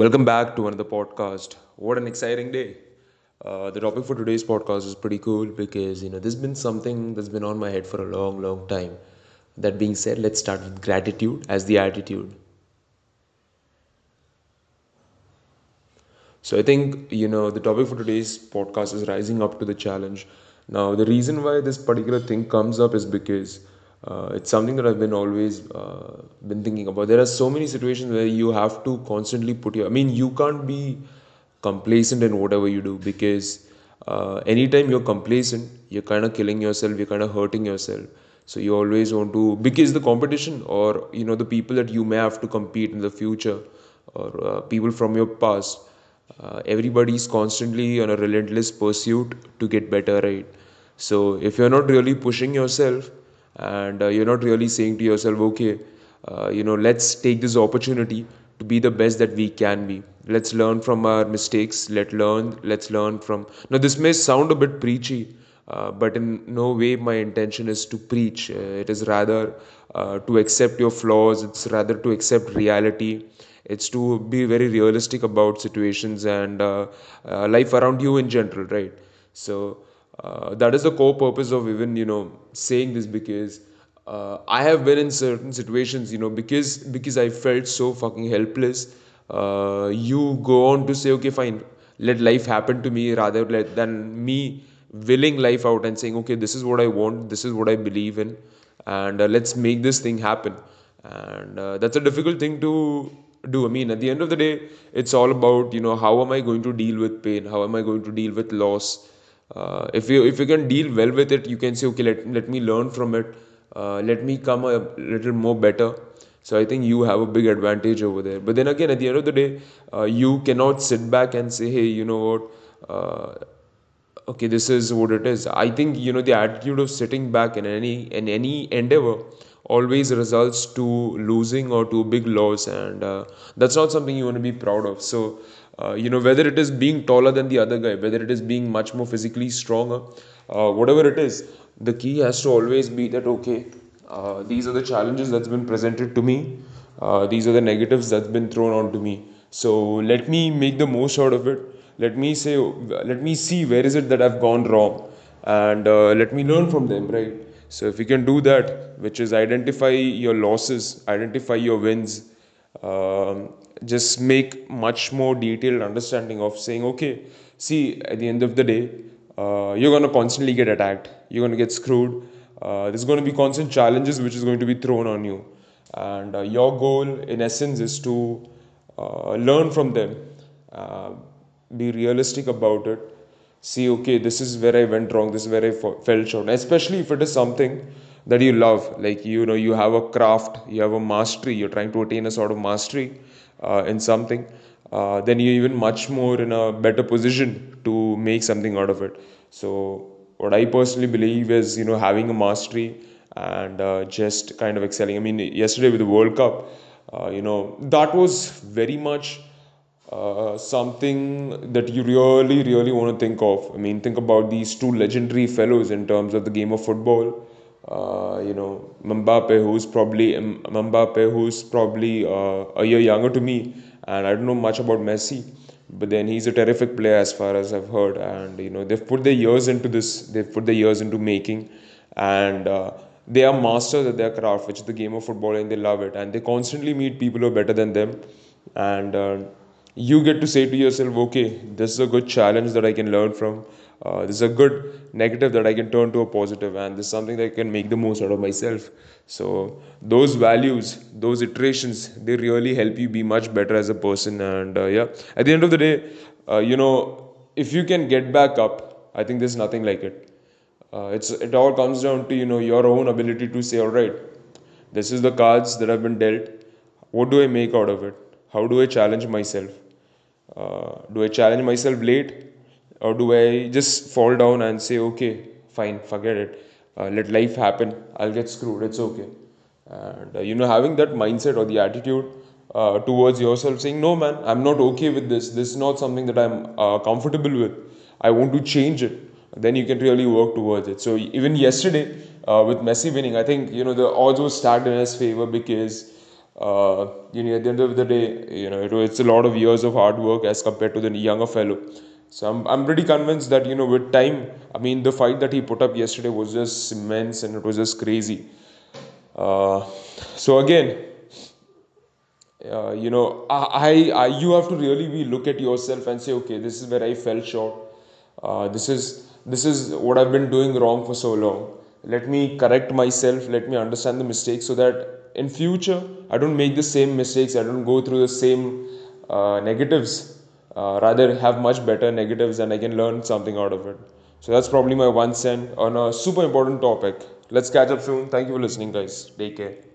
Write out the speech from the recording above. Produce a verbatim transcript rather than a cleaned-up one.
Welcome back to another podcast. What an exciting day. Uh, the topic for today's podcast is pretty cool because, you know, there's been something that's been on my head for a long, long time. That being said, let's start with gratitude as the attitude. So I think, you know, the topic for today's podcast is rising up to the challenge. Now, the reason why this particular thing comes up is because uh, it's something that I've been always uh, been thinking about. There are so many situations where you have to constantly put your, I mean, you can't be complacent in whatever you do, because uh, anytime you're complacent, you're kind of killing yourself, you're kind of hurting yourself. So you always want to, because the competition, or, you know, the people that you may have to compete in the future, or uh, people from your past, uh, everybody is constantly on a relentless pursuit to get better, right? So if you're not really pushing yourself, and uh, you're not really saying to yourself, okay, uh, you know, let's take this opportunity to be the best that we can be. Let's learn from our mistakes. Let learn. Let's learn from. Now, this may sound a bit preachy, uh, but in no way my intention is to preach. Uh, it is rather uh, to accept your flaws. It's rather to accept reality. It's to be very realistic about situations and uh, uh, life around you in general, right? So uh, that is the core purpose of even, you know, saying this, because uh, I have been in certain situations, you know, because because I felt so fucking helpless. Uh, you go on to say, okay, fine, let life happen to me, rather let, than me willing life out and saying, okay, this is what I want, this is what I believe in, and uh, let's make this thing happen. And uh, that's a difficult thing to do. I mean, at the end of the day, it's all about, you know, how am I going to deal with pain? How am I going to deal with loss? Uh, if you if you can deal well with it, you can say, okay, let let me learn from it. Uh, let me come a little more better. So I think you have a big advantage over there. But then again, at the end of the day, uh, you cannot sit back and say, hey, you know what? Uh, okay, this is what it is. I think, you know, the attitude of sitting back in any in any endeavor always results to losing or to a big loss, and uh, that's not something you want to be proud of. So uh, you know, whether it is being taller than the other guy, whether it is being much more physically stronger, uh, whatever it is, the key has to always be that, okay, uh, these are the challenges that's been presented to me, uh, these are the negatives that's been thrown onto me, so let me make the most out of it. Let me say let me see where is it that I've gone wrong, and uh, let me learn from them, right? So if you can do that, which is identify your losses, identify your wins, um, just make much more detailed understanding of saying, okay, see, at the end of the day, uh, you're going to constantly get attacked. You're going to get screwed. Uh, there's going to be constant challenges which is going to be thrown on you. And uh, your goal, in essence, is to uh, learn from them, uh, be realistic about it. See, okay, this is where I went wrong, this is where I f- fell short, especially if it is something that you love, like, you know, you have a craft, you have a mastery, you're trying to attain a sort of mastery uh, in something, uh, then you're even much more in a better position to make something out of it. So what I personally believe is, you know, having a mastery and uh, just kind of excelling. I mean, yesterday with the World Cup, uh, you know, that was very much Uh, something that you really, really want to think of. I mean, think about these two legendary fellows in terms of the game of football. Uh, you know, Mbappe, who's probably M- Mbappe, who's probably uh, a year younger to me, and I don't know much about Messi, but then he's a terrific player as far as I've heard. And you know, they've put their years into this. They've put their years into making, and uh, they are masters at their craft, which is the game of football, and they love it. And they constantly meet people who are better than them, and uh, you get to say to yourself, okay, this is a good challenge that I can learn from. Uh, this is a good negative that I can turn to a positive, and this is something that I can make the most out of myself. So those values, those iterations, they really help you be much better as a person. And uh, yeah, at the end of the day, uh, you know, if you can get back up, I think there's nothing like it. Uh, it's it all comes down to, you know, your own ability to say, all right, this is the cards that I've been dealt. What do I make out of it? How do I challenge myself? Uh, do I challenge myself late, or do I just fall down and say, okay, fine, forget it, uh, let life happen, I'll get screwed, it's okay? And uh, you know, having that mindset or the attitude uh, towards yourself, saying, no man, I'm not okay with this, this is not something that I'm uh, comfortable with, I want to change it, then you can really work towards it. So even yesterday, uh, with Messi winning, I think, you know, the odds were stacked in his favor, because Uh, you know, at the end of the day, you know, it, it's a lot of years of hard work as compared to the younger fellow. So I'm, I'm pretty convinced that, you know, with time, I mean, the fight that he put up yesterday was just immense and it was just crazy. Uh, so again, uh, you know, I, I, I, you have to really be look at yourself and say, okay, this is where I fell short. Uh, this is, this is what I've been doing wrong for so long. Let me correct myself. Let me understand the mistakes so that in future, I don't make the same mistakes. I don't go through the same uh, negatives. Uh, rather, have much better negatives, and I can learn something out of it. So that's probably my one cent on a super important topic. Let's catch up soon. Thank you for listening, guys. Take care.